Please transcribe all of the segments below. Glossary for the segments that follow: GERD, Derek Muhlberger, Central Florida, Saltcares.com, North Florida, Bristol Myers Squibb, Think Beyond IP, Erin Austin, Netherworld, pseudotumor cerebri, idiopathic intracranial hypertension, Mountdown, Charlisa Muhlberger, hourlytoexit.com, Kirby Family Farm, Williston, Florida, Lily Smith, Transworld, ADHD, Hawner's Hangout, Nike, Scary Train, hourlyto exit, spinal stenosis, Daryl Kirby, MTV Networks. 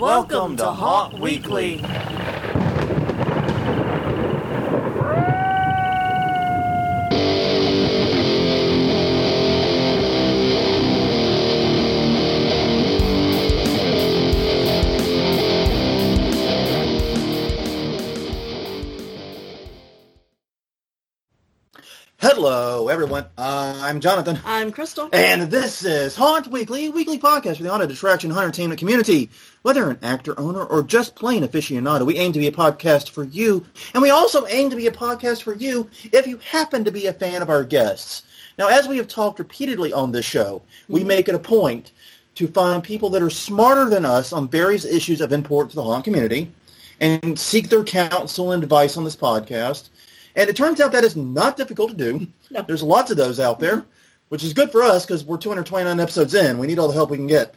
Welcome to Haunt Weekly. Hello, everyone. I'm Jonathan. I'm Crystal. And this is Haunt Weekly, a weekly podcast for the haunted attraction hunter entertainment community. Whether an actor, owner, or just plain aficionado, we aim to be a podcast for you. And we also aim to be a podcast for you if you happen to be a fan of our guests. Now, as we have talked repeatedly on this show, we make it a point to find people that are smarter than us on various issues of import to the haunt community and seek their counsel and advice on this podcast. And it turns out that is not difficult to do. No. There's lots of those out there, which is good for us because we're 229 episodes in. We need all the help we can get.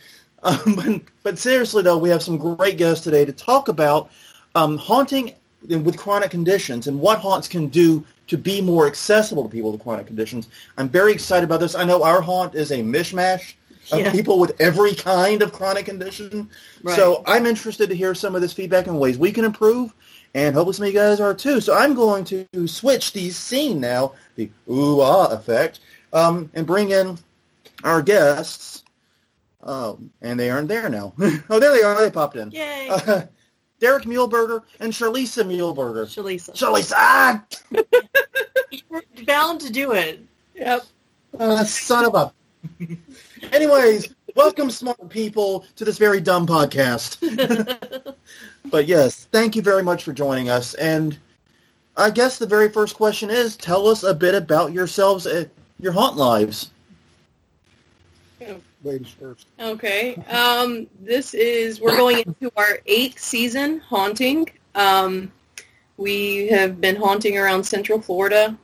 But seriously, though, we have some great guests today to talk about haunting with chronic conditions and what haunts can do to be more accessible to people with chronic conditions. I'm very excited about this. I know our haunt is a mishmash of people with every kind of chronic condition. Right. So I'm interested to hear some of this feedback and ways we can improve. And hopefully some of you guys are too. So I'm going to switch the scene now, the ooh-ah effect, and bring in our guests. And they aren't there now. Oh, there they are. They popped in. Yay. Derek Muhlberger and Charlisa Muhlberger. Charlisa! We're bound to do it. Yep. Son of a... Anyways, welcome, smart people, to this very dumb podcast. But yes, thank you very much for joining us. And I guess the very first question is, tell us a bit about yourselves, your haunt lives. Ladies first. Okay. We're going into our 8th season haunting. We have been haunting around Central Florida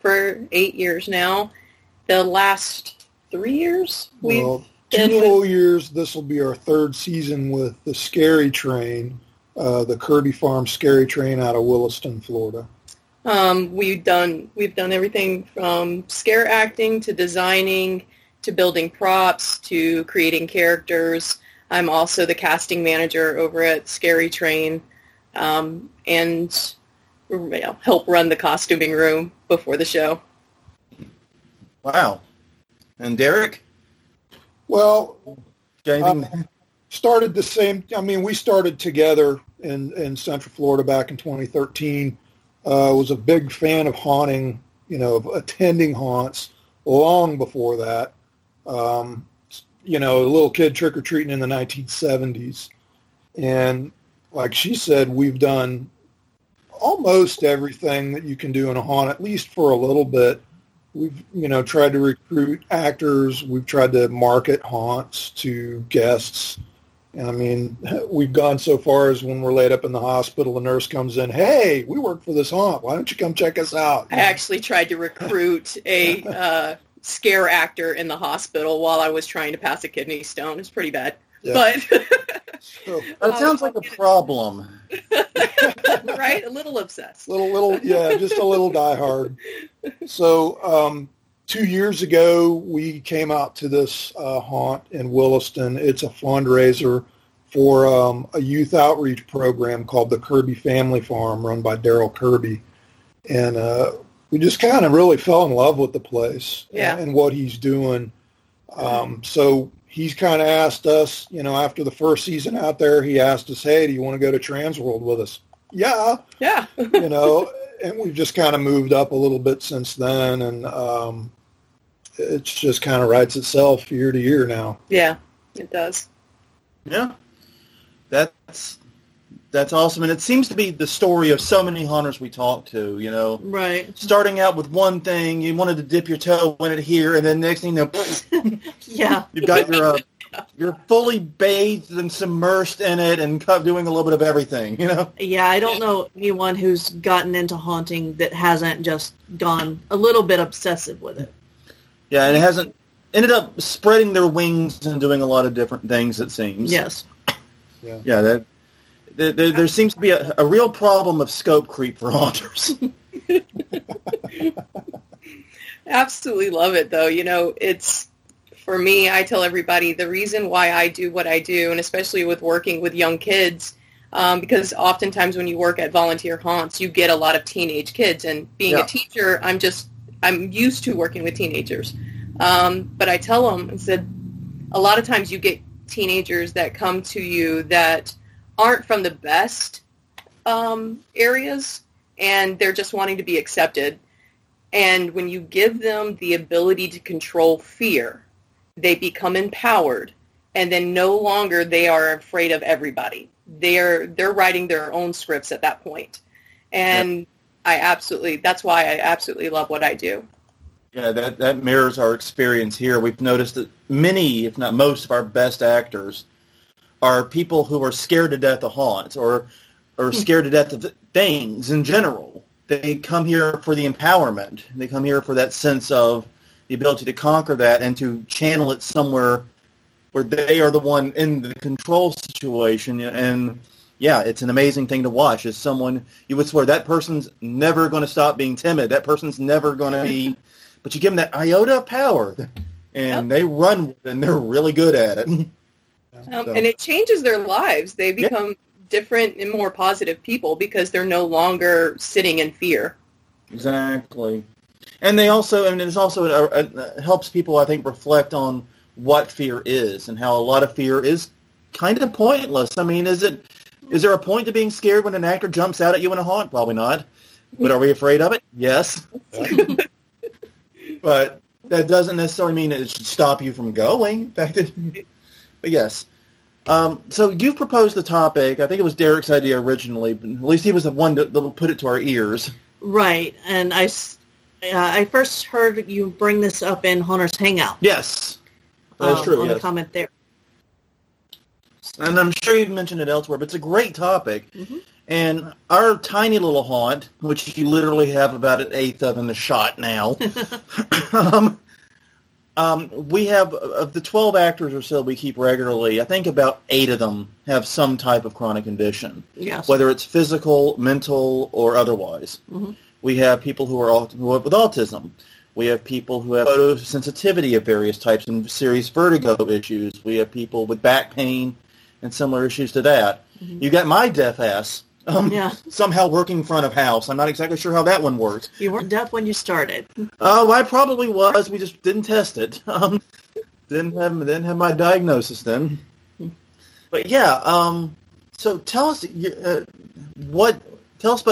for 8 years now. The last 3 years we've been 2 whole years. This will be our 3rd season with the Scary Train. The Kirby Farm Scary Train out of Williston, Florida. We've done everything from scare acting to designing to building props to creating characters. I'm also the casting manager over at Scary Train and help run the costuming room before the show. Wow. And Derek? Well, started the same. I mean, we started together in Central Florida back in 2013. Was a big fan of haunting, of attending haunts long before that. A little kid trick-or-treating in the 1970s. And like she said, we've done almost everything that you can do in a haunt, at least for a little bit. We've, tried to recruit actors. We've tried to market haunts to guests. I mean, we've gone so far as when we're laid up in the hospital, the nurse comes in, hey, we work for this haunt. Why don't you come check us out? I actually tried to recruit a scare actor in the hospital while I was trying to pass a kidney stone. It's pretty bad. Yeah. But so, that sounds like a problem. Right? A little obsessed. Just a little diehard. So 2 years ago, we came out to this haunt in Williston. It's a fundraiser for a youth outreach program called the Kirby Family Farm, run by Daryl Kirby. And we just kind of really fell in love with the place and what he's doing. So he's kind of asked us, after the first season out there, he asked us, hey, do you want to go to Transworld with us? Yeah. And we've just kind of moved up a little bit since then, and it's just kind of writes itself year to year now. Yeah, it does. Yeah. That's awesome, and it seems to be the story of so many haunters we talk to, Right. Starting out with one thing, you wanted to dip your toe in it here, and then next thing you know, you've got you're fully bathed and submersed in it and doing a little bit of everything, Yeah, I don't know anyone who's gotten into haunting that hasn't just gone a little bit obsessive with it. Yeah, and it hasn't ended up spreading their wings and doing a lot of different things, it seems. Yes. Yeah, There seems to be a real problem of scope creep for haunters. Absolutely love it, though. It's for me, I tell everybody the reason why I do what I do, and especially with working with young kids, because oftentimes when you work at volunteer haunts, you get a lot of teenage kids. And being a teacher, I'm used to working with teenagers. But I tell them, I said, a lot of times you get teenagers that come to you that aren't from the best areas, and they're just wanting to be accepted. And when you give them the ability to control fear, they become empowered, and then no longer they are afraid of everybody. They're writing their own scripts at that point. And that's why I absolutely love what I do. Yeah, that mirrors our experience here. We've noticed that many, if not most, of our best actors are people who are scared to death of haunts or scared to death of things in general. They come here for the empowerment. They come here for that sense of the ability to conquer that and to channel it somewhere where they are the one in the control situation. And, yeah, it's an amazing thing to watch. As someone, you would swear, that person's never going to stop being timid. That person's never going to be, but you give them that iota of power, and they run with it, and they're really good at it. And it changes their lives. They become different and more positive people because they're no longer sitting in fear. Exactly. And they also, and it's also helps people, I think, reflect on what fear is and how a lot of fear is kind of pointless. I mean, is there a point to being scared when an actor jumps out at you in a haunt? Probably not. But are we afraid of it? Yes. But that doesn't necessarily mean it should stop you from going. But yes. So you proposed the topic. I think it was Derek's idea originally, but at least he was the one that put it to our ears. Right, and I first heard you bring this up in Hawner's Hangout. Yes, that's true. On the comment there. And I'm sure you've mentioned it elsewhere, but it's a great topic. Mm-hmm. And our tiny little haunt, which you literally have about an eighth of in the shot now, we have, of the 12 actors or so we keep regularly, I think about 8 of them have some type of chronic condition. Yes. Whether it's physical, mental, or otherwise. Mm-hmm. We have people who are with autism. We have people who have photosensitivity of various types and serious vertigo issues. We have people with back pain and similar issues to that. Mm-hmm. You got my deaf ass somehow working front of house. I'm not exactly sure how that one works. You weren't deaf when you started. Oh, I probably was. We just didn't test it. Didn't have my diagnosis then. But yeah, so tell us about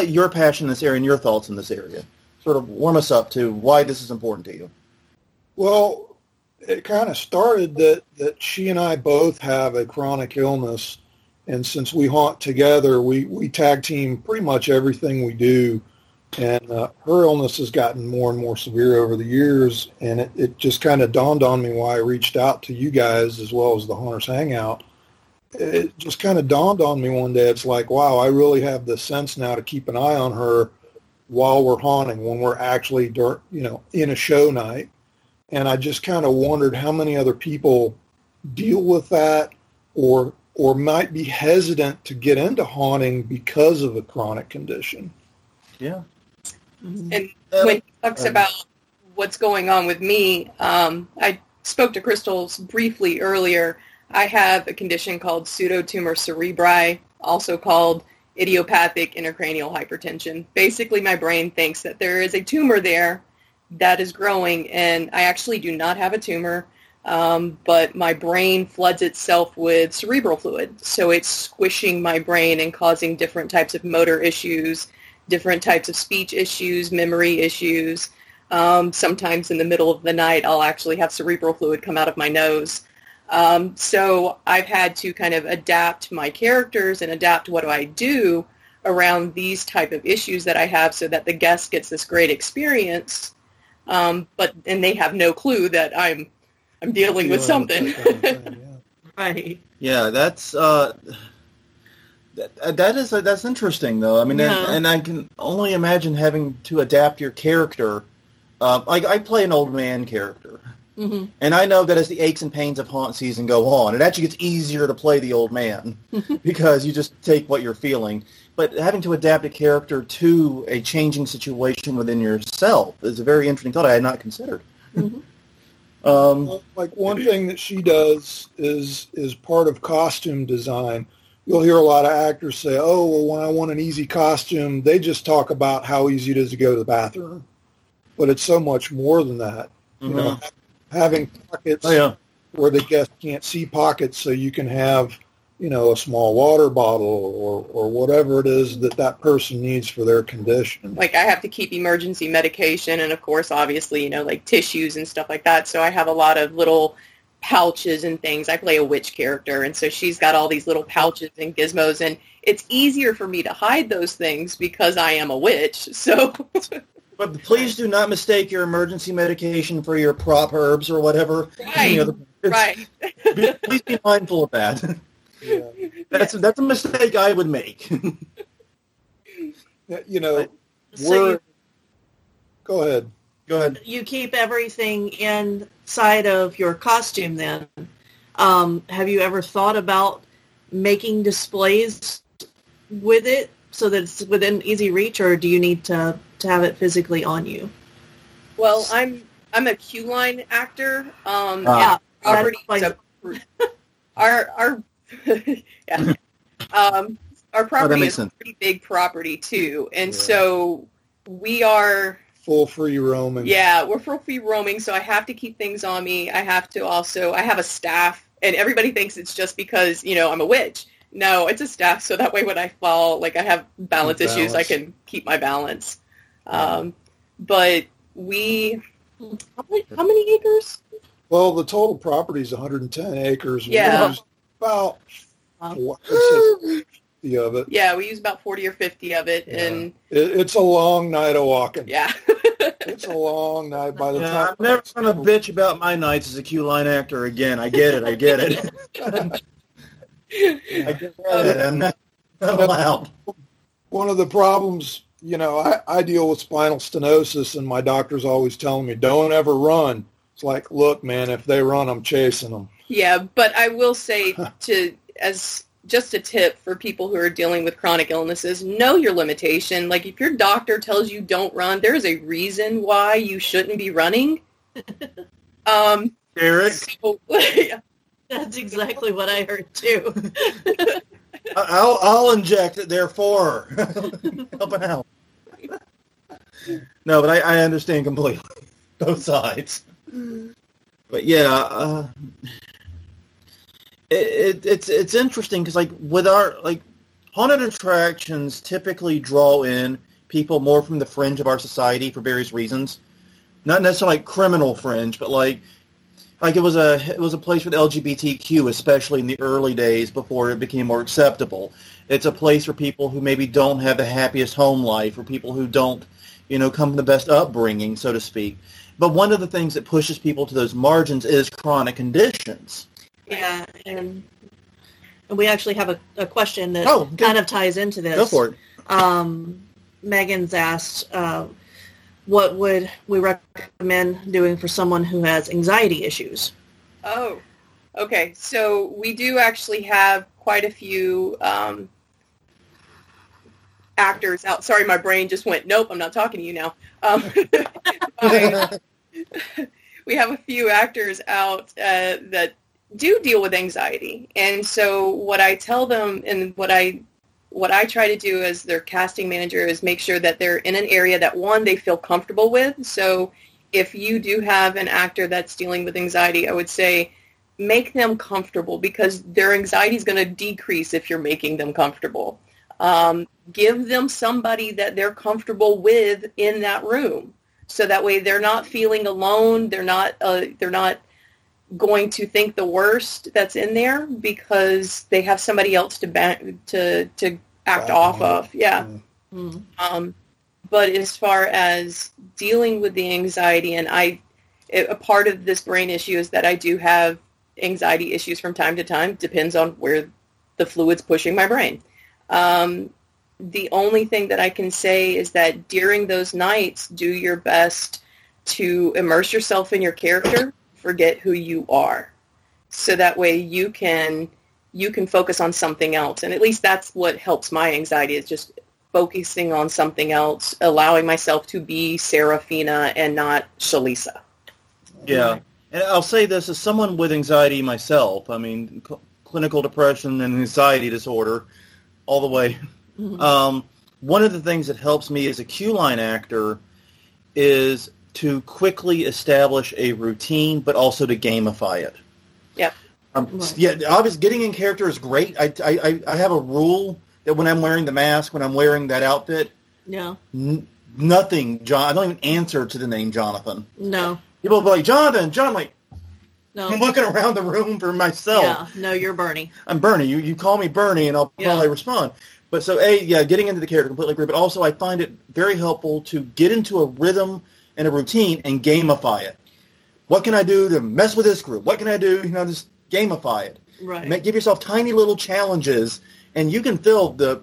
your passion in this area and your thoughts in this area. Sort of warm us up to why this is important to you. Well, it kind of started that she and I both have a chronic illness. And since we haunt together, we tag team pretty much everything we do. And her illness has gotten more and more severe over the years. And it just kind of dawned on me why I reached out to you guys as well as the Haunters Hangout. It just kind of dawned on me one day. It's like, wow, I really have the sense now to keep an eye on her while we're haunting, when we're actually in a show night. And I just kind of wondered how many other people deal with that or might be hesitant to get into haunting because of a chronic condition. Yeah. Mm-hmm. And when he talks about what's going on with me, I spoke to Crystal briefly earlier. I have a condition called pseudotumor cerebri, also called idiopathic intracranial hypertension. Basically, my brain thinks that there is a tumor there that is growing, and I actually do not have a tumor. But my brain floods itself with cerebral fluid, so it's squishing my brain and causing different types of motor issues, different types of speech issues, memory issues. Sometimes in the middle of the night, I'll actually have cerebral fluid come out of my nose. So I've had to kind of adapt my characters and adapt what do I do around these type of issues that I have so that the guest gets this great experience, and they have no clue that I'm dealing with something. Right. Yeah, that's interesting though. I mean, and I can only imagine having to adapt your character. I play an old man character, mm-hmm. and I know that as the aches and pains of haunt season go on, it actually gets easier to play the old man because you just take what you're feeling. But having to adapt a character to a changing situation within yourself is a very interesting thought I had not considered. Mm-hmm. Like one thing that she does is part of costume design. You'll hear a lot of actors say, oh, well, when I want an easy costume, they just talk about how easy it is to go to the bathroom. But it's so much more than that. Mm-hmm. You know, having pockets where the guest can't see pockets, so you can have, you know, a small water bottle or whatever it is that that person needs for their condition. Like I have to keep emergency medication and, of course, obviously, you know, like tissues and stuff like that. So I have a lot of little pouches and things. I play a witch character, and so she's got all these little pouches and gizmos, and it's easier for me to hide those things because I am a witch. So, but please do not mistake your emergency medication for your prop herbs or whatever. Right. Please be mindful of that. Yeah. That's a mistake I would make. You know, Go ahead. You keep everything inside of your costume then. Have you ever thought about making displays with it so that it's within easy reach, or do you need to have it physically on you? Well, I'm a Q-line actor. Our property is a pretty big property too, and so we are... Full free roaming. Yeah, we're full free roaming, so I have to keep things on me. I have to also, I have a staff, and everybody thinks it's just because, you know, I'm a witch. No, it's a staff, so that way when I fall, like I have balance issues, I can keep my balance. But we, how many acres? Well, the total property is 110 acres. Yeah. We use about 50 of it. Yeah, we use about 40 or 50 of it, and it's a long night of walking. Yeah. It's a long night. By the time I'm never gonna bitch about my nights as a Q-line actor again. I get it. I get that. I'm not allowed. One of the problems, you know, I deal with spinal stenosis, and my doctor's always telling me, "Don't ever run." It's like, look, man, if they run, I'm chasing them. Yeah, but I will say just a tip for people who are dealing with chronic illnesses, know your limitation. Like, if your doctor tells you don't run, there is a reason why you shouldn't be running. Derek? So, yeah. That's exactly what I heard, too. I'll inject it, therefore. Helping out. No, but I understand completely. Both sides. But, yeah... It's interesting because, like, with our, like, haunted attractions typically draw in people more from the fringe of our society for various reasons. Not necessarily, like, criminal fringe, but, like it was a place with LGBTQ, especially in the early days before it became more acceptable. It's a place for people who maybe don't have the happiest home life, or people who don't, you know, come from the best upbringing, so to speak. But one of the things that pushes people to those margins is chronic conditions. Yeah, and we actually have a question that kind of ties into this. Go for it. Megan's asked, what would we recommend doing for someone who has anxiety issues? Oh, okay. So we do actually have quite a few actors out. Sorry, my brain just went, nope, I'm not talking to you now. We have a few actors out that do deal with anxiety, and so what I tell them, and what I try to do as their casting manager, is make sure that they're in an area that, one, they feel comfortable with. So if you do have an actor that's dealing with anxiety, I would say make them comfortable, because their anxiety is going to decrease if you're making them comfortable. Give them somebody that they're comfortable with in that room, so that way they're not feeling alone. They're not going to think the worst that's in there, because they have somebody else to act off of. Yeah. Mm-hmm. But as far as dealing with the anxiety, and a part of this brain issue is that I do have anxiety issues from time to time. Depends on where the fluid's pushing my brain. The only thing that I can say is that during those nights, do your best to immerse yourself in your character. Forget who you are, so that way you can focus on something else. And at least that's what helps my anxiety, is just focusing on something else, allowing myself to be Serafina and not Charlisa. Yeah, And I'll say this as someone with anxiety myself. I mean, clinical depression and anxiety disorder all the way. Mm-hmm. One of the things that helps me as a cue line actor is to quickly establish a routine, but also to gamify it. Yep. Yeah, obviously getting in character is great. I have a rule that when I'm wearing the mask, when I'm wearing that outfit, no, nothing, John. I don't even answer to the name Jonathan. No. People will be like, Jonathan, John, like, no. I'm looking around the room for myself. Yeah, no, you're Bernie. I'm Bernie. You call me Bernie, and I'll probably respond. But so, getting into the character, completely agree. But also, I find it very helpful to get into a rhythm and a routine and gamify it. What can I do to mess with this group? What can I do? You know, just gamify it. Right. Give yourself tiny little challenges, and you can fill the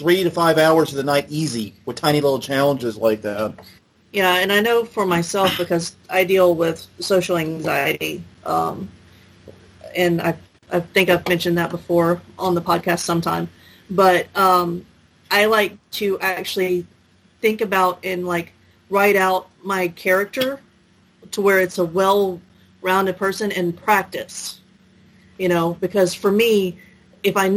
3 to 5 hours of the night easy with tiny little challenges like that. Yeah, and I know for myself, because I deal with social anxiety, and I think I've mentioned that before on the podcast sometime, but I like to actually think about and, like, write out my character to where it's a well-rounded person and practice, you know, because for me, if I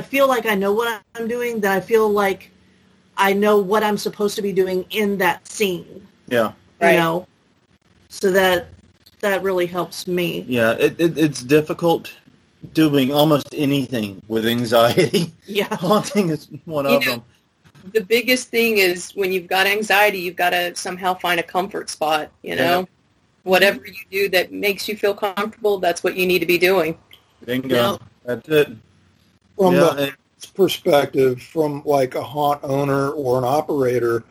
feel like I know what I'm doing, then I feel like I know what I'm supposed to be doing in that scene. Yeah. Right. You know, so that really helps me. Yeah, it's difficult doing almost anything with anxiety. Yeah. Haunting is one of them. The biggest thing is when you've got anxiety, you've got to somehow find a comfort spot, you know? Yeah. Whatever you do that makes you feel comfortable, that's what you need to be doing. Bingo. Yeah. That's it. From the perspective, from like a haunt owner or an operator,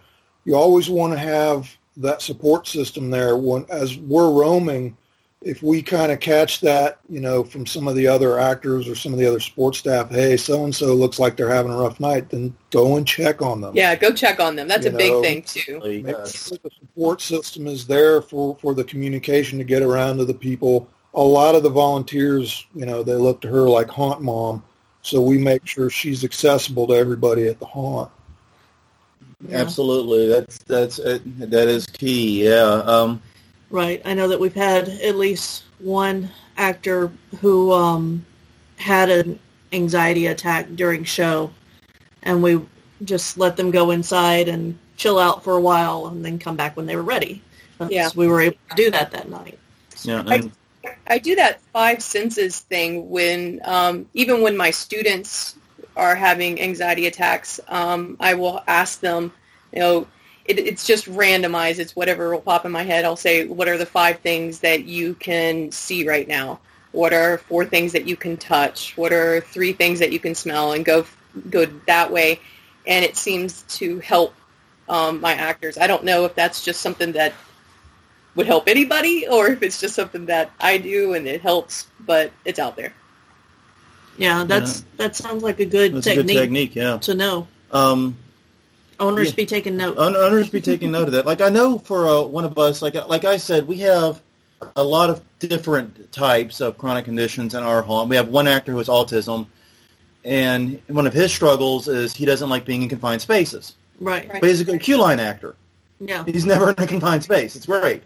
you always want to have that support system there. As we're roaming, if we kind of catch that, you know, from some of the other actors or some of the other sports staff, hey, so-and-so looks like they're having a rough night, then go and check on them. Yeah, go check on them. That's a big thing, too. Yes. The support system is there for the communication to get around to the people. A lot of the volunteers, you know, they look to her like haunt mom, so we make sure she's accessible to everybody at the haunt. Yeah. Absolutely. That is key, yeah. Right. I know that we've had at least one actor who had an anxiety attack during show, and we just let them go inside and chill out for a while and then come back when they were ready. Yeah. So we were able to do that night. Yeah. I do that five senses thing when even when my students are having anxiety attacks, I will ask them, you know, It's just randomized. It's whatever will pop in my head. I'll say, what are the 5 things that you can see right now? What are 4 things that you can touch? What are 3 things that you can smell? And go that way. And it seems to help my actors. I don't know if that's just something that would help anybody or if it's just something that I do and it helps, but it's out there. Yeah, that sounds like a good technique yeah. to know. Owners be taking note. Owners be taking note of that. Like, I know for one of us, like I said, we have a lot of different types of chronic conditions in our home. We have one actor who has autism, and one of his struggles is he doesn't like being in confined spaces. Right. But he's a good cue line actor. Yeah. He's never in a confined space. It's great.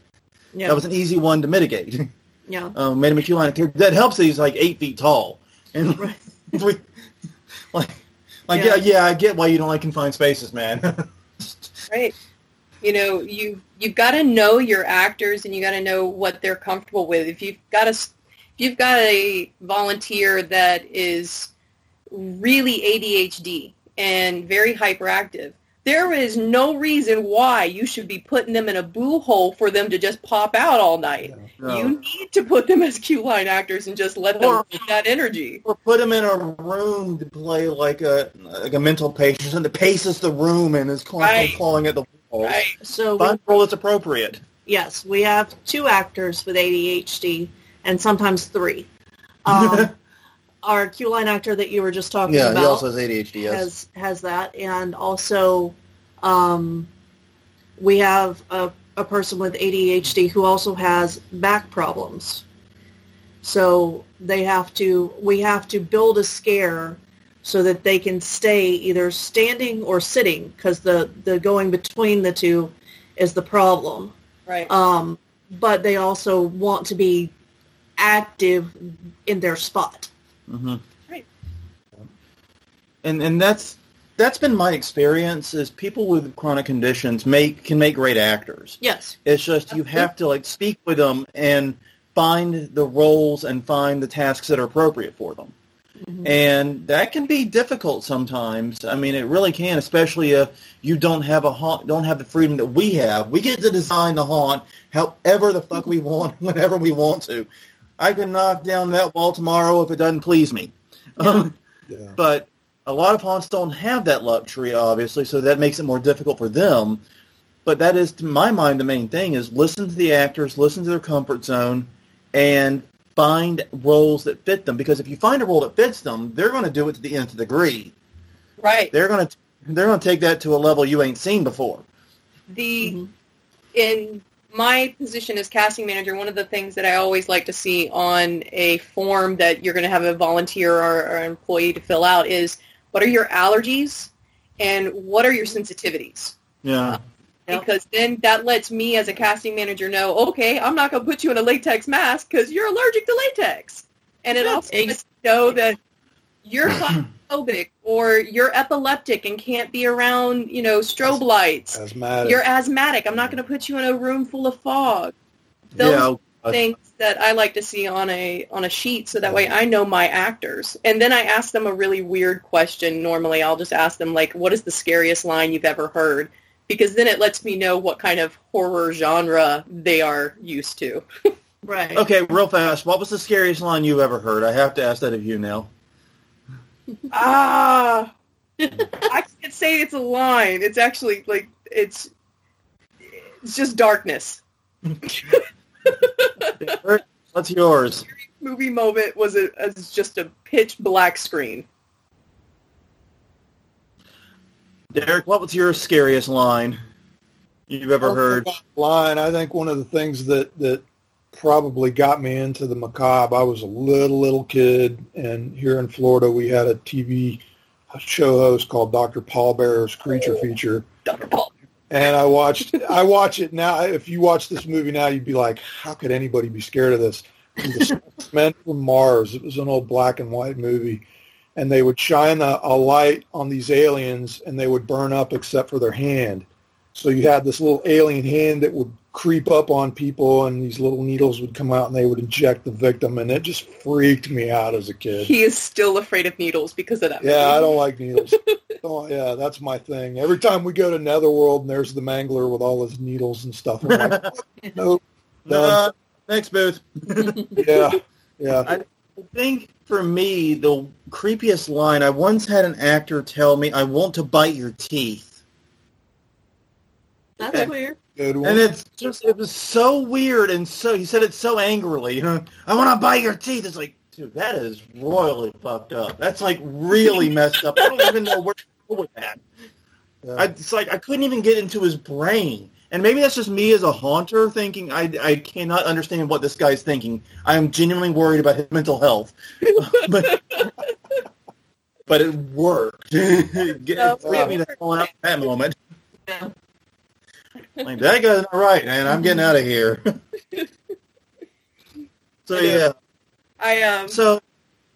Yeah. That was an easy one to mitigate. Yeah. Made him a cue line actor. That helps that he's like 8 feet tall. And right. I get why you don't like confined spaces, man. Right. You know, you've got to know your actors, and you got to know what they're comfortable with. If you've got a volunteer that is really ADHD and very hyperactive, there is no reason why you should be putting them in a boo hole for them to just pop out all night. No. You need to put them as cue line actors and just let them get that energy. Or put them in a room to play like a mental patient that paces the room and is constantly clawing at the walls. Right. So fun role is appropriate. Yes, we have 2 actors with ADHD and sometimes 3. Our cue line actor that you were just talking about. Yeah, he also has ADHD, yes. Has that. And also we have a person with ADHD who also has back problems. So we have to build a scare so that they can stay either standing or sitting, because the going between the two is the problem. Right. but they also want to be active in their spot. Mm-hmm. Right. And that's been my experience, is people with chronic conditions can make great actors. Yes. It's just you have to like speak with them and find the roles and find the tasks that are appropriate for them. Mm-hmm. And that can be difficult sometimes. I mean, it really can, especially if you don't have the freedom that we have. We get to design the haunt however the fuck we want, whenever we want to. I can knock down that wall tomorrow if it doesn't please me. Yeah. Yeah. But a lot of haunts don't have that luxury, obviously, so that makes it more difficult for them. But that is, to my mind, the main thing, is listen to the actors, listen to their comfort zone, and find roles that fit them, because if you find a role that fits them, they're going to do it to the nth degree. Right. They're going to take that to a level you ain't seen before. In my position as casting manager, one of the things that I always like to see on a form that you're going to have a volunteer or an employee to fill out is, what are your allergies and what are your sensitivities? Yeah. Because then that lets me as a casting manager know, okay, I'm not going to put you in a latex mask because you're allergic to latex. And it also lets me know that you're claustrophobic or you're epileptic and can't be around, strobe lights. Asthmatic. You're asthmatic. I'm not going to put you in a room full of fog. Those are things that I like to see on a sheet, so that way I know my actors. And then I ask them a really weird question. Normally I'll just ask them, like, what is the scariest line you've ever heard? Because then it lets me know what kind of horror genre they are used to. Right. Okay, real fast. What was the scariest line you've ever heard? I have to ask that of you now. I can't say it's a line. It's actually, like, it's just darkness. What's yours? The scary movie moment was just a pitch black screen. Derek, what was your scariest line you've ever heard? Line, I think one of the things that probably got me into the macabre, I was a little kid, and here in Florida we had a TV show host called Dr. Pallbearer's Creature Feature. Dr. Paul. And I watch it now. If you watch this movie now, you'd be like, how could anybody be scared of this? The Men from Mars. It was an old black and white movie. And they would shine a light on these aliens, and they would burn up except for their hand. So you had this little alien hand that would creep up on people, and these little needles would come out, and they would inject the victim, and it just freaked me out as a kid. He is still afraid of needles because of that. Yeah, I don't like needles. Yeah, that's my thing. Every time we go to Netherworld, and there's the mangler with all his needles and stuff, I'm like, nope. Thanks, Booth. Yeah. I think for me, the creepiest line, I once had an actor tell me, I want to bite your teeth. That's weird. Good one. And it was so weird, and so, he said it so angrily, I want to bite your teeth. It's like, dude, that is royally fucked up. That's like really messed up. I don't even know where to go with that. Yeah. It's like, I couldn't even get into his brain. And maybe that's just me as a haunter thinking, I cannot understand what this guy's thinking. I am genuinely worried about his mental health. but it worked. It freaked me the hell out at that moment. Yeah. Like, that guy's not right, man. I'm getting out of here. So, yeah. So,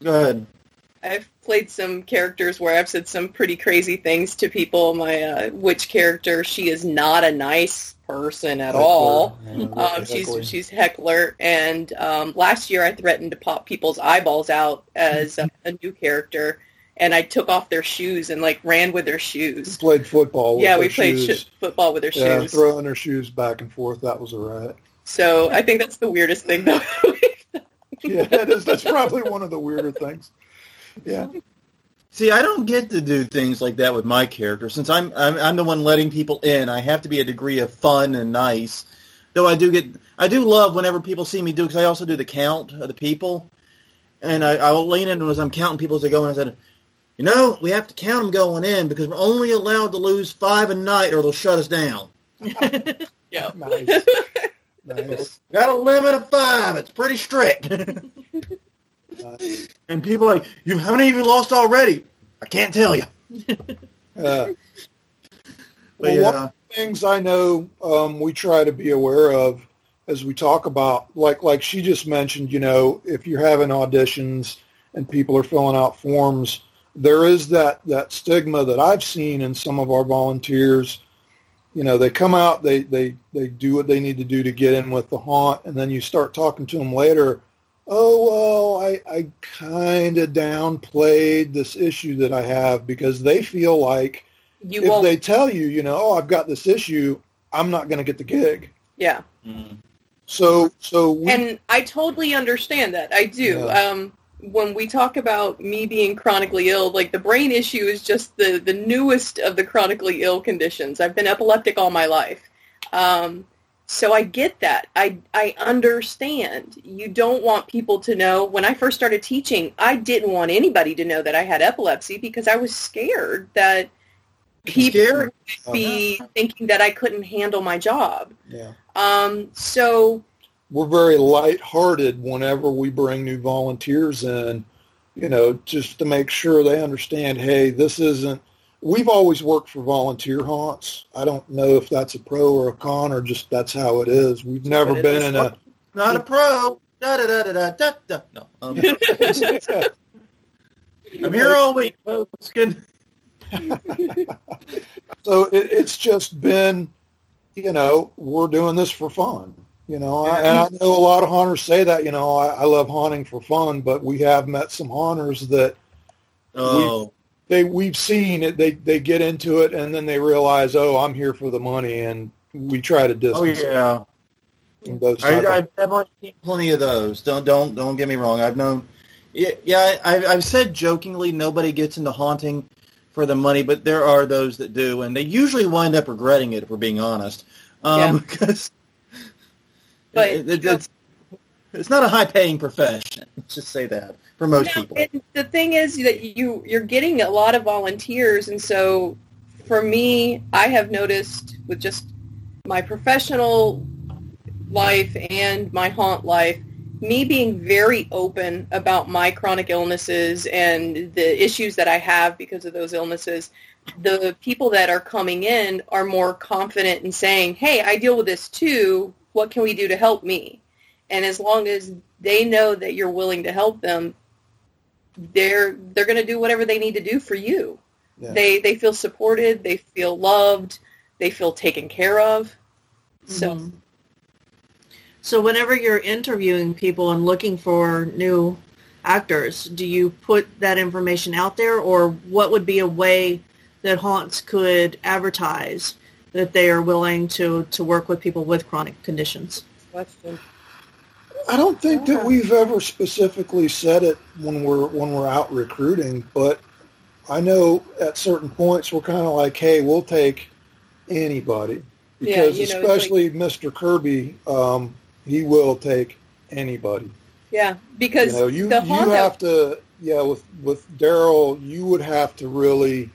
go ahead. I've played some characters where I've said some pretty crazy things to people. My witch character, she is not a nice person at all. She's heckler. And last year I threatened to pop people's eyeballs out as a new character. And I took off their shoes and, like, ran with their shoes. Played football with their shoes. Yeah, we played football with their shoes. Yeah, throwing their shoes back and forth. That was all right. So I think that's the weirdest thing, though. Yeah, that's probably one of the weirder things. Yeah. See, I don't get to do things like that with my character. Since I'm the one letting people in, I have to be a degree of fun and nice. Though I do love whenever people see me do, because I also do the count of the people. And I'll lean in as I'm counting people as they go in. I said, we have to count them going in because we're only allowed to lose 5 a night or they'll shut us down. Yeah. Nice. Got a limit of 5. It's pretty strict. And people are like, how many of you lost already? I can't tell you. One of the things I know we try to be aware of as we talk about, like she just mentioned, you know, if you're having auditions and people are filling out forms, there is that stigma that I've seen in some of our volunteers. You know, they come out, they do what they need to do to get in with the haunt, and then you start talking to them later. Oh, well, I kind of downplayed this issue that I have, because they feel like if they tell you, you know, oh, I've got this issue, I'm not going to get the gig. Yeah. Mm-hmm. And I totally understand that. I do. Yeah. When we talk about me being chronically ill, like the brain issue is just the newest of the chronically ill conditions. I've been epileptic all my life. So I get that. I understand. You don't want people to know. When I first started teaching, I didn't want anybody to know that I had epilepsy, because I was scared that people would be thinking that I couldn't handle my job. Yeah. So we're very lighthearted whenever we bring new volunteers in, you know, just to make sure they understand, hey, this isn't, we've always worked for volunteer haunts. I don't know if that's a pro or a con, or just that's how it is. We've never been in a... Not a pro. Da-da-da-da-da-da-da. No. I'm here all week, folks. So it's just been, you know, we're doing this for fun. You know, and I know a lot of haunters say that, you know, I love haunting for fun, but we have met some haunters that we've seen it. They get into it, and then they realize, oh, I'm here for the money, and we try to distance. Oh, yeah. I've definitely seen plenty of those. Don't get me wrong. I've known. Yeah, I've said jokingly nobody gets into haunting for the money, but there are those that do, and they usually wind up regretting it, if we're being honest, because... But it's not a high-paying profession. Let's just say that for most people. And the thing is that you're getting a lot of volunteers, and so for me, I have noticed with just my professional life and my haunt life, me being very open about my chronic illnesses and the issues that I have because of those illnesses, the people that are coming in are more confident in saying, hey, I deal with this too. What can we do to help me? And as long as they know that you're willing to help them, they're going to do whatever they need to do for you. Yeah. They feel supported. They feel loved. They feel taken care of. So, mm-hmm. So whenever you're interviewing people and looking for new actors, do you put that information out there, or what would be a way that haunts could advertise that they are willing to work with people with chronic conditions? I don't think that we've ever specifically said it when we're out recruiting, but I know at certain points we're kind of like, hey, we'll take anybody, because especially like, Mr. Kirby, he will take anybody. Yeah, because with Daryl, you would have to really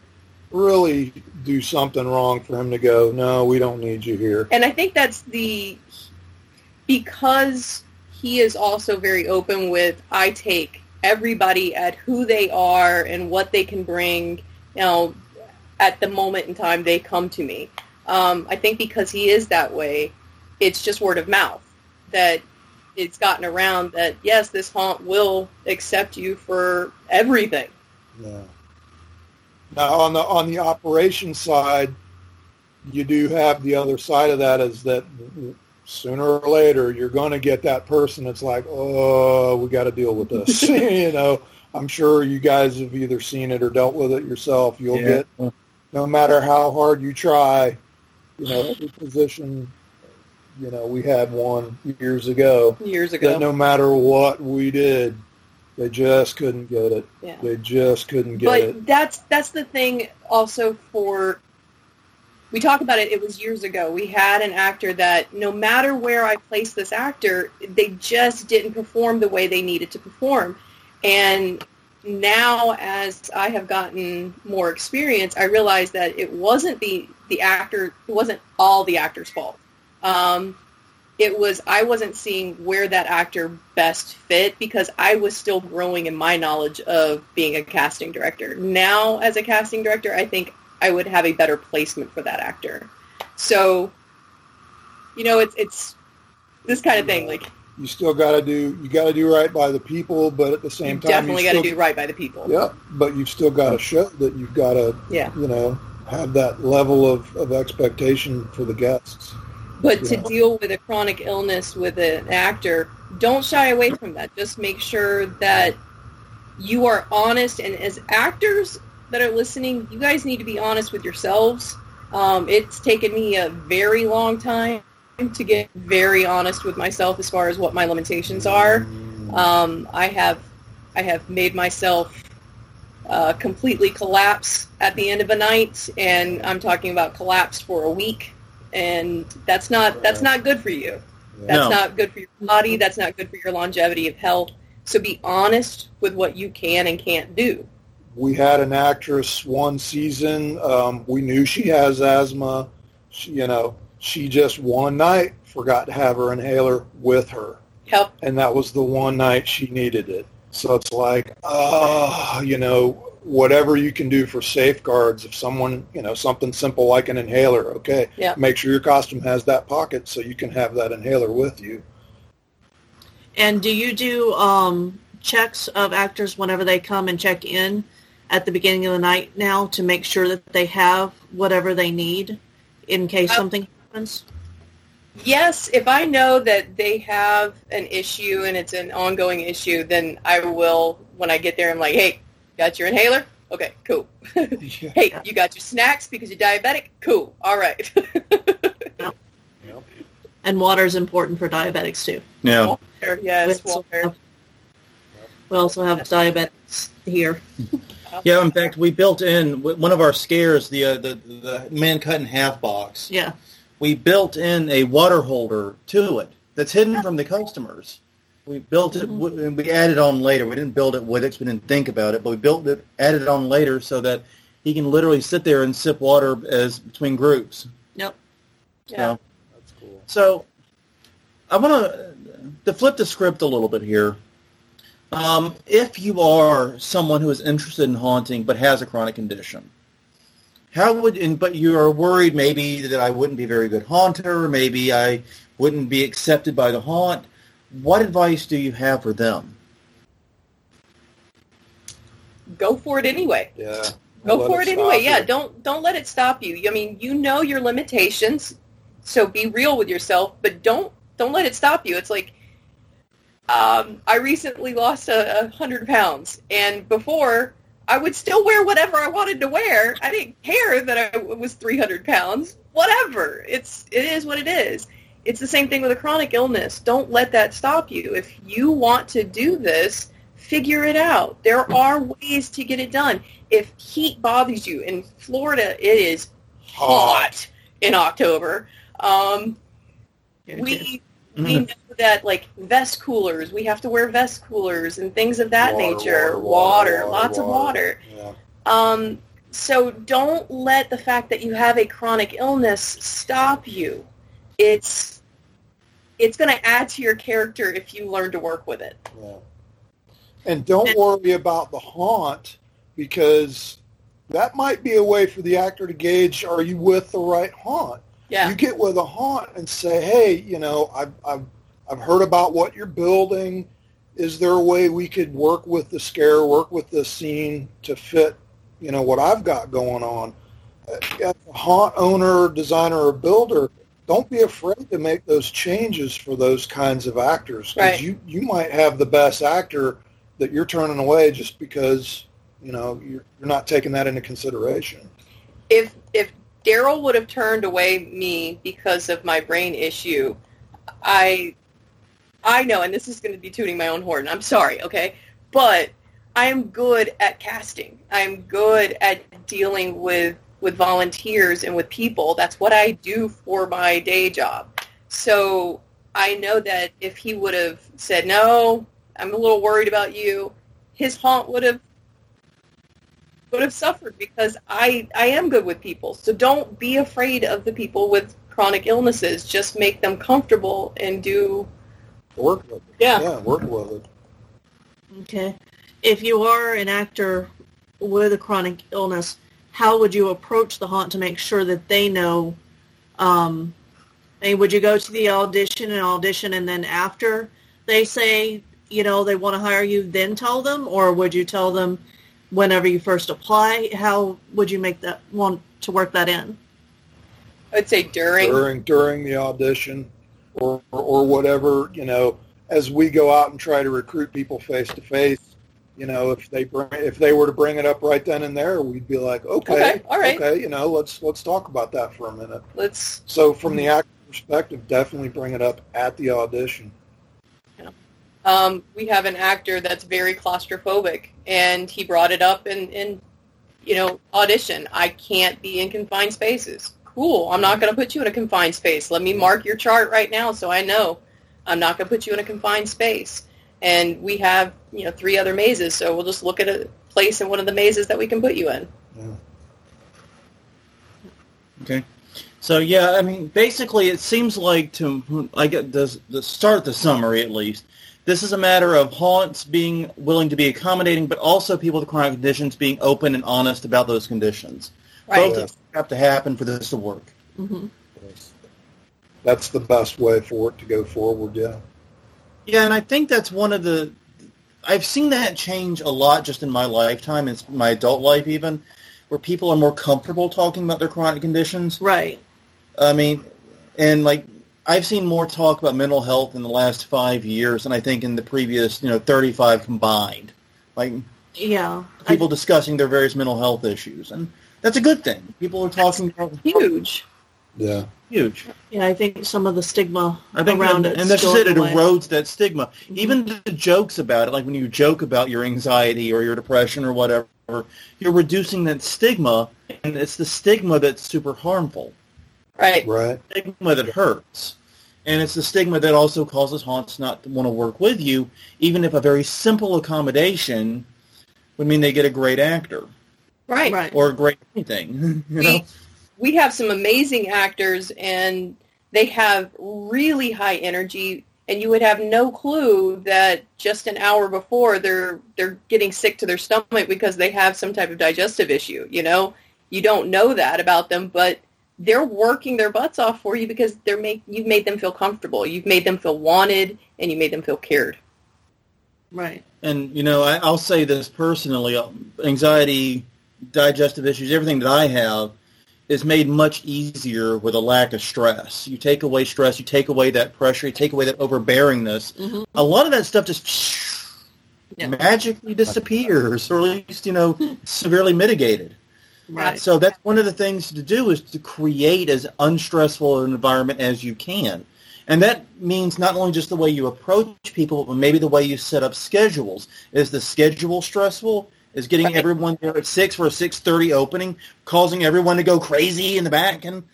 do something wrong for him to go, no, we don't need you here. And I think that's because he is also very open with, I take everybody at who they are and what they can bring, you know, at the moment in time they come to me. I think because he is that way, it's just word of mouth that it's gotten around that, yes, this haunt will accept you for everything. Yeah. Now, on the operation side, you do have the other side of that, is that sooner or later you're going to get that person that's like, oh, we got to deal with this. You know, I'm sure you guys have either seen it or dealt with it yourself. You'll get, no matter how hard you try, you know, every position, you know, we had one years ago, that no matter what we did, they just couldn't get it. Yeah. They just couldn't get it. But that's the thing also for, we talk about it, it was years ago. We had an actor that no matter where I placed this actor, they just didn't perform the way they needed to perform. And now as I have gotten more experience, I realize that it wasn't the actor, it wasn't all the actor's fault. It was, I wasn't seeing where that actor best fit because I was still growing in my knowledge of being a casting director. Now, as a casting director, I think I would have a better placement for that actor. So, you know, it's this kind of thing. Like, you still got to do, you got to do right by the people, but at the same time, definitely got to do right by the people. Yeah, but you've still got to show that you've got to, you know, have that level of expectation for the guests. But to deal with a chronic illness with an actor, don't shy away from that. Just make sure that you are honest. And as actors that are listening, you guys need to be honest with yourselves. It's taken me a very long time to get very honest with myself as far as what my limitations are. I have made myself completely collapse at the end of a night, and I'm talking about collapsed for a week, and that's not good for you. That's not good for your body. That's not good for your longevity of health. So be honest with what you can and can't do. We had an actress one season. We knew she has asthma. She just one night forgot to have her inhaler with her. Yep. And that was the one night she needed it. So it's like, whatever you can do for safeguards, if someone, something simple like an inhaler, okay, yep. Make sure your costume has that pocket so you can have that inhaler with you. And do you do checks of actors whenever they come and check in at the beginning of the night now to make sure that they have whatever they need in case something happens? Yes, if I know that they have an issue and it's an ongoing issue, then I will, when I get there, I'm like, hey, got your inhaler? Okay, cool. Hey, you got your snacks because you're diabetic? Cool. All right. Yep. And water is important for diabetics, too. Yeah. Water, yes, water. We also have diabetics here. Yeah, in fact, we built in one of our scares, the man cut in half box. Yeah. We built in a water holder to it that's hidden from the customers. We built it, and we added on later. We didn't build it with it. We didn't think about it, but we built it, added it on later so that he can literally sit there and sip water as between groups. Yep. Yeah. So, that's cool. So I want to flip the script a little bit here. If you are someone who is interested in haunting but has a chronic condition, but you are worried maybe that I wouldn't be a very good haunter, maybe I wouldn't be accepted by the haunt, what advice do you have for them? Go for it anyway. Yeah. Go for it anyway. Yeah, don't let it stop you. I mean, you know your limitations, so be real with yourself, but don't let it stop you. It's like, I recently lost 100 pounds, and before I would still wear whatever I wanted to wear. I didn't care that I was 300 pounds. Whatever, it is what it is. It's the same thing with a chronic illness. Don't let that stop you. If you want to do this, figure it out. There are ways to get it done. If heat bothers you, in Florida it is hot in October. We know that, like, vest coolers, we have to wear vest coolers and things of that nature. Lots of water. Yeah. So don't let the fact that you have a chronic illness stop you. It's going to add to your character if you learn to work with it. Yeah. And don't worry about the haunt, because that might be a way for the actor to gauge, are you with the right haunt? Yeah. You get with a haunt and say, hey, I've heard about what you're building. Is there a way we could work with the scare, work with the scene to fit, what I've got going on? As a haunt owner, designer, or builder, don't be afraid to make those changes for those kinds of actors. Because you might have the best actor that you're turning away just because, you're not taking that into consideration. If Daryl would have turned away me because of my brain issue, I know, and this is going to be tooting my own horn. I'm sorry, okay? But I am good at casting. I'm good at dealing with volunteers and with people. That's what I do for my day job. So I know that if he would have said, no, I'm a little worried about you, his haunt would have suffered, because I am good with people. So don't be afraid of the people with chronic illnesses. Just make them comfortable and work with it. Yeah, work with it. Okay. If you are an actor with a chronic illness, how would you approach the haunt to make sure that they know And would you go to the audition, and then after they say, you know, they want to hire you, then tell them? Or would you tell them whenever you first apply? How would you make that, want to work that in? I'd say during the audition or whatever, you know, as we go out and try to recruit people face to face, you know, if they were to bring it up right then and there, we'd be like, okay, all right, okay, you know, let's talk about that for a minute. So from the actor perspective, definitely bring it up at the audition. Yeah. We have an actor that's very claustrophobic, and he brought it up in you know, audition. I can't be in confined spaces. Cool, I'm not going to put you in a confined space. Let me mark your chart right now so I know I'm not going to put you in a confined space. And we have, you know, 3 other mazes, so we'll just look at a place in one of the mazes that we can put you in. Yeah. Okay. So, yeah, I mean, basically it seems like to start the summary at least, this is a matter of haunts being willing to be accommodating, but also people with chronic conditions being open and honest about those conditions. Right. Both have to happen for this to work. Mm-hmm. That's the best way for it to go forward, yeah. Yeah, and I think that's one of the... I've seen that change a lot just in my lifetime, it's my adult life even, where people are more comfortable talking about their chronic conditions. Right. I mean, and like, I've seen more talk about mental health in the last 5 years than I think in the previous, you know, 35 combined. Like, yeah, people discussing their various mental health issues, and that's a good thing. People are talking about huge. Yeah. Huge. Yeah, I think some of the stigma around it. And that's it. It erodes that stigma. Mm-hmm. Even the jokes about it, like when you joke about your anxiety or your depression or whatever, you're reducing that stigma, and it's the stigma that's super harmful. Right. It's the stigma that hurts. And it's the stigma that also causes haunts not to want to work with you, even if a very simple accommodation would mean they get a great actor. Right. Or a great anything. You know? We have some amazing actors, and they have really high energy, and you would have no clue that just an hour before they're getting sick to their stomach because they have some type of digestive issue, you know? You don't know that about them, but they're working their butts off for you because you've made them feel comfortable. You've made them feel wanted, and you made them feel cared. Right. And, you know, I'll say this personally, anxiety, digestive issues, everything that I have, is made much easier with a lack of stress. You take away stress, you take away that pressure, you take away that overbearingness. Mm-hmm. A lot of that stuff just magically disappears, or at least, you know, severely mitigated. Right. So that's one of the things to do is to create as unstressful an environment as you can. And that means not only just the way you approach people, but maybe the way you set up schedules. Is the schedule stressful? Is getting everyone there at 6 for a 6:30 opening, causing everyone to go crazy in the back, and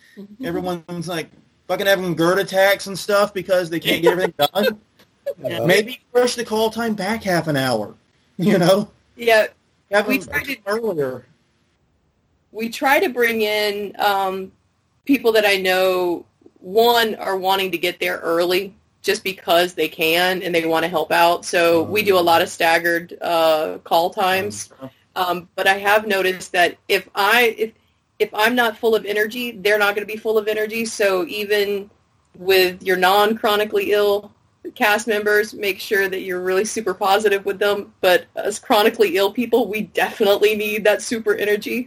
everyone's like fucking having GERD attacks and stuff because they can't get everything done? Maybe push the call time back half an hour, you know? Yeah. We try to bring in people that I know, one, are wanting to get there early just because they can and they want to help out. So we do a lot of staggered call times. But I have noticed that if I'm not full of energy, they're not going to be full of energy. So even with your non-chronically ill cast members, make sure that you're really super positive with them. But as chronically ill people, we definitely need that super energy.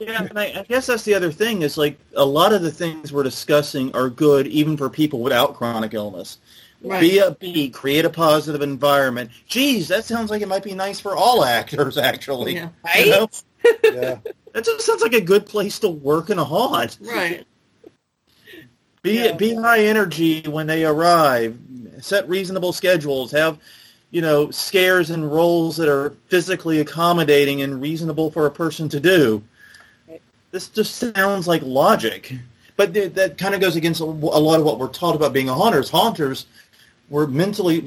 Yeah, and I guess that's the other thing is, like, a lot of the things we're discussing are good even for people without chronic illness. Right. Be upbeat, create a positive environment. Geez, that sounds like it might be nice for all actors, actually. Yeah. Right? You know? Yeah. That just sounds like a good place to work in a haunt. Right. Be high energy when they arrive. Set reasonable schedules. Have, you know, scares and roles that are physically accommodating and reasonable for a person to do. This just sounds like logic, but that kind of goes against a lot of what we're taught about being a haunters. Haunters, we're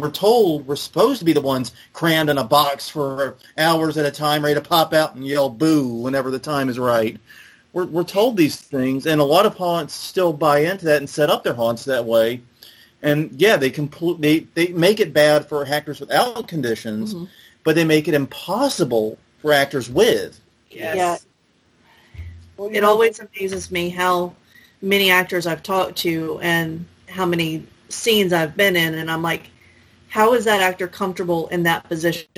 told we're supposed to be the ones crammed in a box for hours at a time, ready to pop out and yell boo whenever the time is right. We're told these things, and a lot of haunts still buy into that and set up their haunts that way. And yeah, they make it bad for actors without conditions, but they make it impossible for actors with. Yes. Yeah. It always amazes me how many actors I've talked to and how many scenes I've been in, and I'm like, how is that actor comfortable in that position?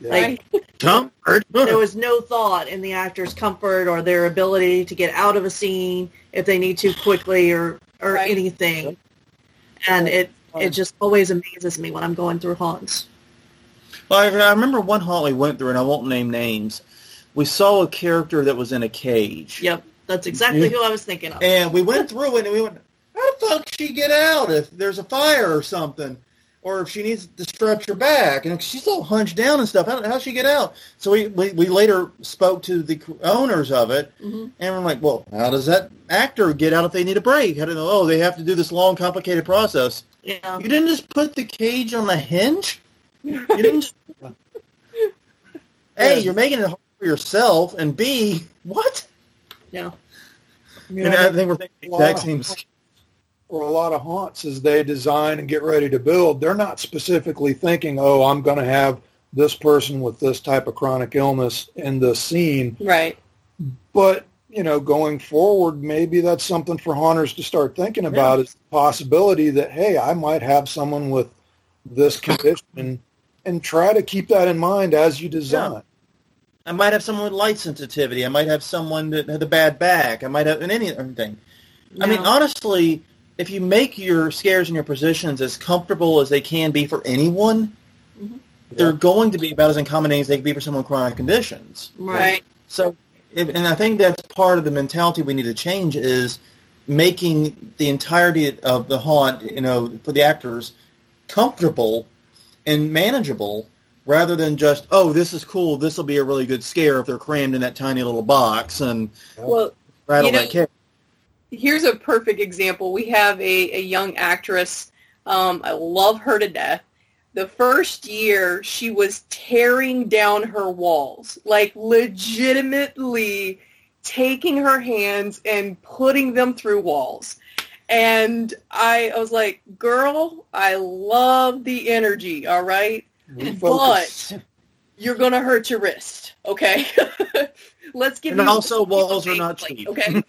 Yeah. Like, comfort. There was no thought in the actor's comfort or their ability to get out of a scene if they need to quickly or right. anything. And it just always amazes me when I'm going through haunts. Well, I remember one haunt we went through, and I won't name names. We saw a character that was in a cage. Yep, that's exactly who I was thinking of. And we went through it, and we went, how the fuck she get out if there's a fire or something? Or if she needs to stretch her back. And she's all hunched down and stuff. How'd she get out? So we later spoke to the owners of it. Mm-hmm. And we're like, well, how does that actor get out if they need a break? How do they know? Oh, they have to do this long, complicated process. Yeah. You didn't just put the cage on the hinge? You didn't just... A, you're making it hard for yourself. And B, what? No. Yeah. And I think we're thinking the exact same thing. Or a lot of haunts as they design and get ready to build, they're not specifically thinking, oh, I'm going to have this person with this type of chronic illness in this scene. Right. But, you know, going forward, maybe that's something for haunters to start thinking about is the possibility that, hey, I might have someone with this condition, and try to keep that in mind as you design. Yeah. I might have someone with light sensitivity. I might have someone that had a bad back. I might have anything. Yeah. I mean, honestly... if you make your scares and your positions as comfortable as they can be for anyone, mm-hmm. they're going to be about as accommodating as they can be for someone with chronic conditions. Right. So, and I think that's part of the mentality we need to change is making the entirety of the haunt, you know, for the actors, comfortable and manageable rather than just, oh, this is cool, this will be a really good scare if they're crammed in that tiny little box and rattle that cage. Here's a perfect example. We have a young actress. I love her to death. The first year, she was tearing down her walls, like legitimately taking her hands and putting them through walls. And I was like, girl, I love the energy, all right? But you're going to hurt your wrist, okay? Let's give and also, walls are not cheap. Okay.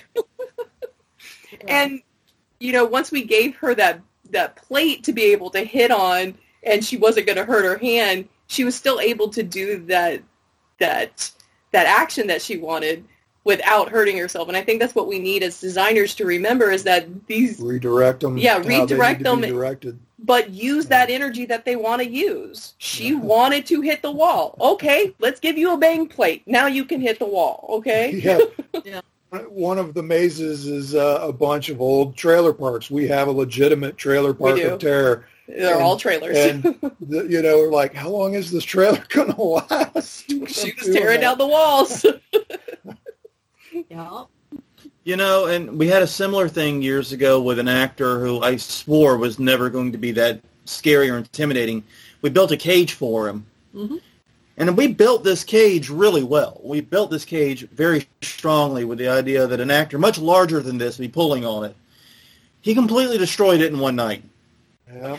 And, you know, once we gave her that plate to be able to hit on and she wasn't going to hurt her hand, she was still able to do that action that she wanted without hurting herself. And I think that's what we need as designers to remember is that these... redirect them. Yeah, redirect them. But use that energy that they want to use. She wanted to hit the wall. Okay, let's give you a bang plate. Now you can hit the wall, okay? Yeah. Yeah. One of the mazes is a bunch of old trailer parks. We have a legitimate trailer park of terror. They're all trailers. And, you know, we're like, how long is this trailer going to last? She was tearing down the walls. Yeah. You know, and we had a similar thing years ago with an actor who I swore was never going to be that scary or intimidating. We built a cage for him. Mm-hmm. And we built this cage really well. We built this cage very strongly with the idea that an actor much larger than this would be pulling on it. He completely destroyed it in one night. Yeah.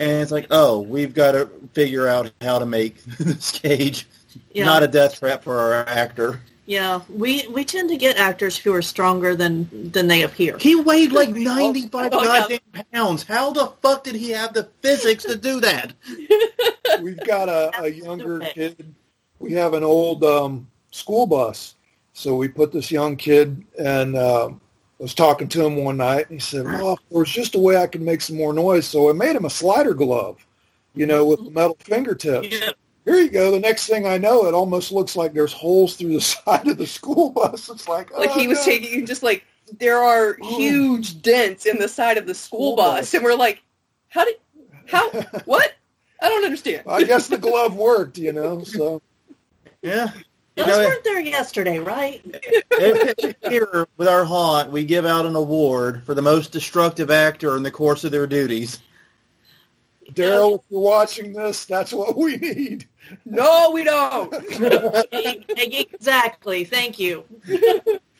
And it's like, oh, we've got to figure out how to make this cage not a death trap for our actor. Yeah, we tend to get actors who are stronger than they appear. He weighed like 95 pounds. How the fuck did he have the physics to do that? We've got a younger kid. We have an old school bus. So we put this young kid, and I was talking to him one night, and he said, well, there's just a way I can make some more noise. So I made him a slider glove, you know, with the metal fingertips. Yeah. Here you go. The next thing I know, it almost looks like there's holes through the side of the school bus. It's like, oh, like he was taking, just like, there are huge dents in the side of the school bus. And we're like, what? I don't understand. I guess the glove worked, you know, so. Yeah. Those weren't there yesterday, right? Here, with our haunt, we give out an award for the most destructive actor in the course of their duties. Daryl, if you're watching this, that's what we need. No, we don't. Exactly. Thank you.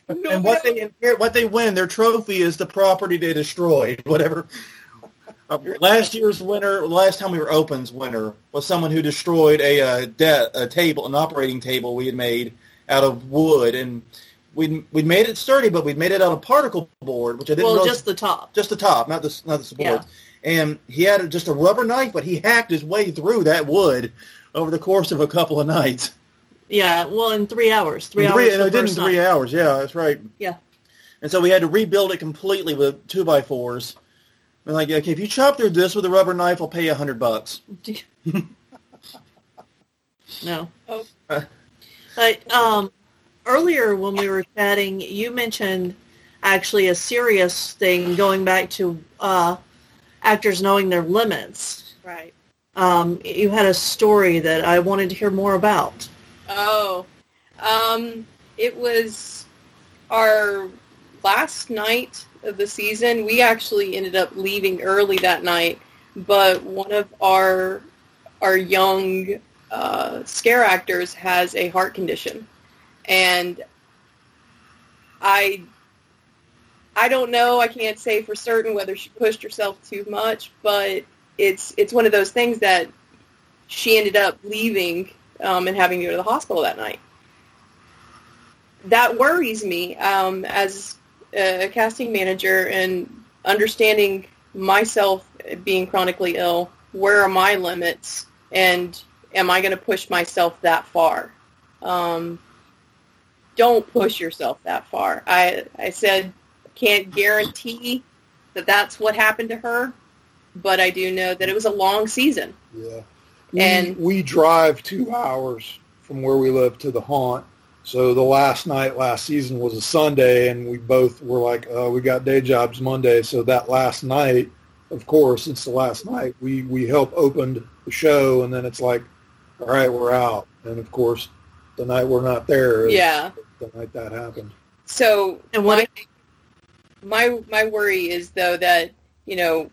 And what they win, their trophy is the property they destroyed. Whatever. Last year's winner, last time we were Open's winner, was someone who destroyed a table, an operating table we had made out of wood, and we made it sturdy, but we made it on a particle board, which I didn't know. Well, just the top. Just the top, not the supports. Yeah. And he had just a rubber knife, but he hacked his way through that wood over the course of a couple of nights. Yeah, well, in 3 hours. It did in three hours. Yeah, that's right. Yeah. And so we had to rebuild it completely with 2x4s. We're like, okay, if you chop through this with a rubber knife, I'll pay you $100. No. Oh. But earlier when we were chatting, you mentioned actually a serious thing going back to actors knowing their limits. Right. You had a story that I wanted to hear more about. Oh. It was our last night of the season. We actually ended up leaving early that night, but one of our young scare actors has a heart condition, and I don't know, I can't say for certain whether she pushed herself too much, but it's one of those things that she ended up leaving and having to go to the hospital that night. That worries me as a casting manager, and understanding myself being chronically ill, where are my limits, and am I going to push myself that far? Don't push yourself that far. I said can't guarantee that that's what happened to her, but I do know that it was a long season. Yeah. And we drive 2 hours from where we live to the haunt. So the last night last season was a Sunday, and we both were like, we got day jobs Monday. So that last night, of course, it's the last night. We help opened the show, and then it's like, all right, we're out. And, of course, the night we're not there is the night that happened. So and my worry is, though, that, you know,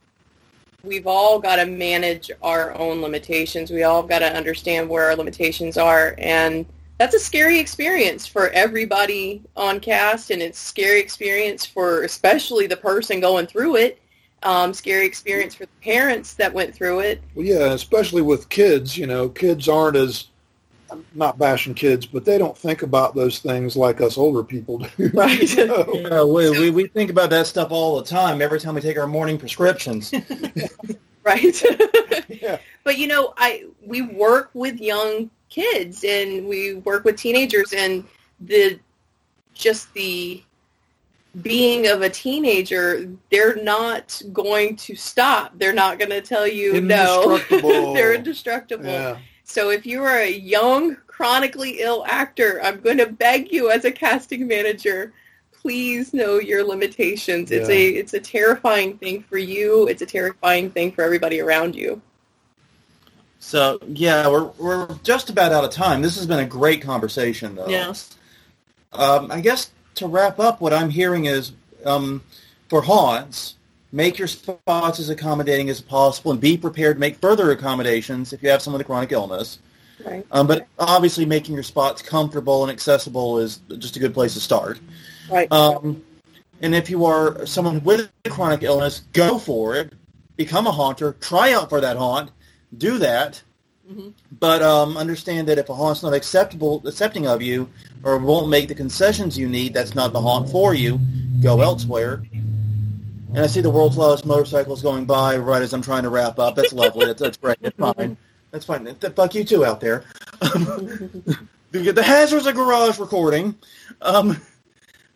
we've all got to manage our own limitations. We all got to understand where our limitations are, and that's a scary experience for everybody on cast, and it's a scary experience for especially the person going through it, scary experience for the parents that went through it. Well, yeah, especially with kids. You know, kids aren't as, I'm not bashing kids, but they don't think about those things like us older people do. Right. You know? Yeah, we think about that stuff all the time, every time we take our morning prescriptions. Right. Yeah. But, you know, we work with young kids, and we work with teenagers, and the being of a teenager, they're not going to stop. They're not going to tell you no. They're indestructible. Yeah. So if you are a young, chronically ill actor, I'm going to beg you as a casting manager, please know your limitations. Yeah. It's a terrifying thing for you. It's a terrifying thing for everybody around you. So, yeah, we're just about out of time. This has been a great conversation, though. Yes. I guess to wrap up, what I'm hearing is for haunts, make your spots as accommodating as possible and be prepared to make further accommodations if you have someone with a chronic illness. Right. But obviously making your spots comfortable and accessible is just a good place to start. Right. And if you are someone with a chronic illness, go for it. Become a haunter. Try out for that haunt. Do that, mm-hmm. But understand that if a haunt's not accepting of you, or won't make the concessions you need, that's not the haunt for you. Go elsewhere. And I see the world's loudest motorcycles going by right as I'm trying to wrap up. That's lovely. That's great. That's fine. That's fine. Fuck you two out there. The hazards of garage recording.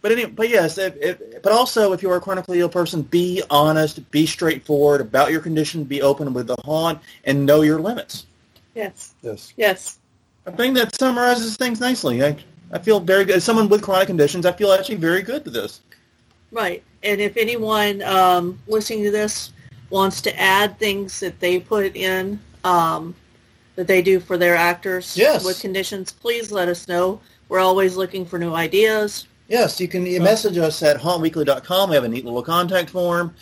But anyway, but yes. But also, if you are a chronically ill person, be honest, be straightforward about your condition, be open with the haunt, and know your limits. Yes. I think that summarizes things nicely. I feel very good. As someone with chronic conditions, I feel actually very good with this. Right. And if anyone listening to this wants to add things that they put in that they do for their actors with conditions, please let us know. We're always looking for new ideas. Yes, you can message us at hauntweekly.com. We have a neat little contact form.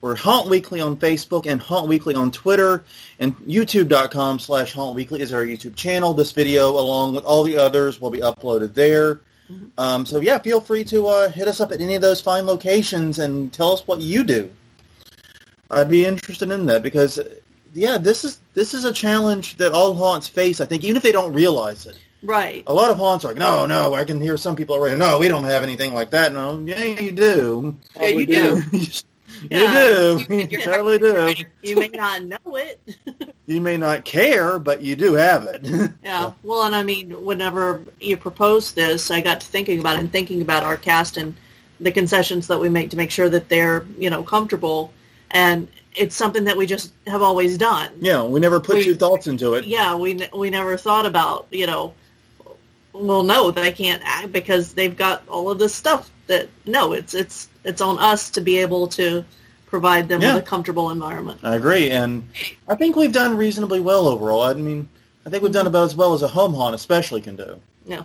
We're Haunt Weekly on Facebook and Haunt Weekly on Twitter. And youtube.com/Haunt Weekly is our YouTube channel. This video, along with all the others, will be uploaded there. So, yeah, feel free to hit us up at any of those fine locations and tell us what you do. I'd be interested in that because, yeah, this is a challenge that all haunts face, I think, even if they don't realize it. Right. A lot of haunts are like, no, I can hear some people already, no, we don't have anything like that. No, yeah, you do. Yeah, you do. You do. You totally do. You may not know it. You may not care, but you do have it. Yeah. Well, and I mean, whenever you proposed this, I got to thinking about our cast and the concessions that we make to make sure that they're, comfortable. And it's something that we just have always done. Yeah, we never put your thoughts into it. Yeah, we never thought about, well, no, they can't act because they've got all of this stuff that, no, it's on us to be able to provide them with a comfortable environment. I agree, and I think we've done reasonably well overall. I mean, I think we've done about as well as a home haunt especially can do. Yeah.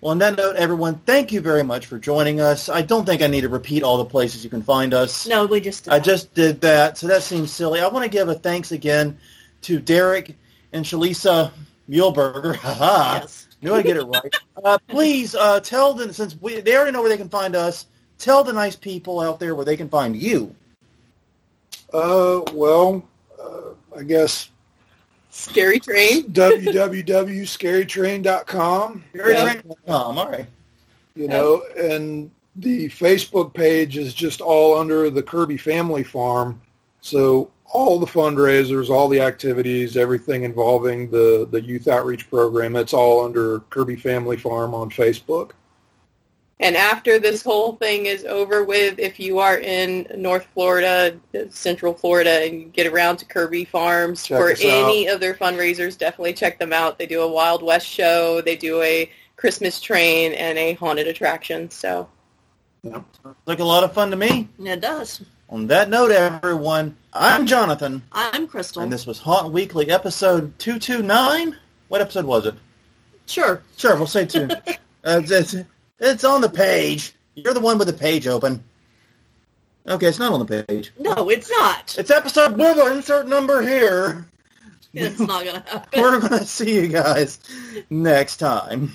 Well, on that note, everyone, thank you very much for joining us. I don't think I need to repeat all the places you can find us. No, we just did that. I just did that, so that seems silly. I want to give a thanks again to Derek and Charlisa Muhlberger. Ha-ha. Yes. Knew I'd get it right. Please tell them, since they already know where they can find us, tell the nice people out there where they can find you. I guess... Scary Train. www.scarytrain.com. ScaryTrain.com, all right. And the Facebook page is just all under the Kirby Family Farm. So all the fundraisers, all the activities, everything involving the youth outreach program, it's all under Kirby Family Farm on Facebook. And after this whole thing is over with, if you are in North Florida, Central Florida, and you get around to Kirby Farms for any of their fundraisers, definitely check them out. They do a Wild West show, they do a Christmas train, and a haunted attraction. So, yeah. Sounds like a lot of fun to me. It does. On that note, everyone, I'm Jonathan. I'm Crystal. And this was Haunt Weekly, episode 229. What episode was it? Sure, we'll say two. It's on the page. You're the one with the page open. Okay, it's not on the page. No, it's not. It's episode number, insert number here. It's not going to happen. We're going to see you guys next time.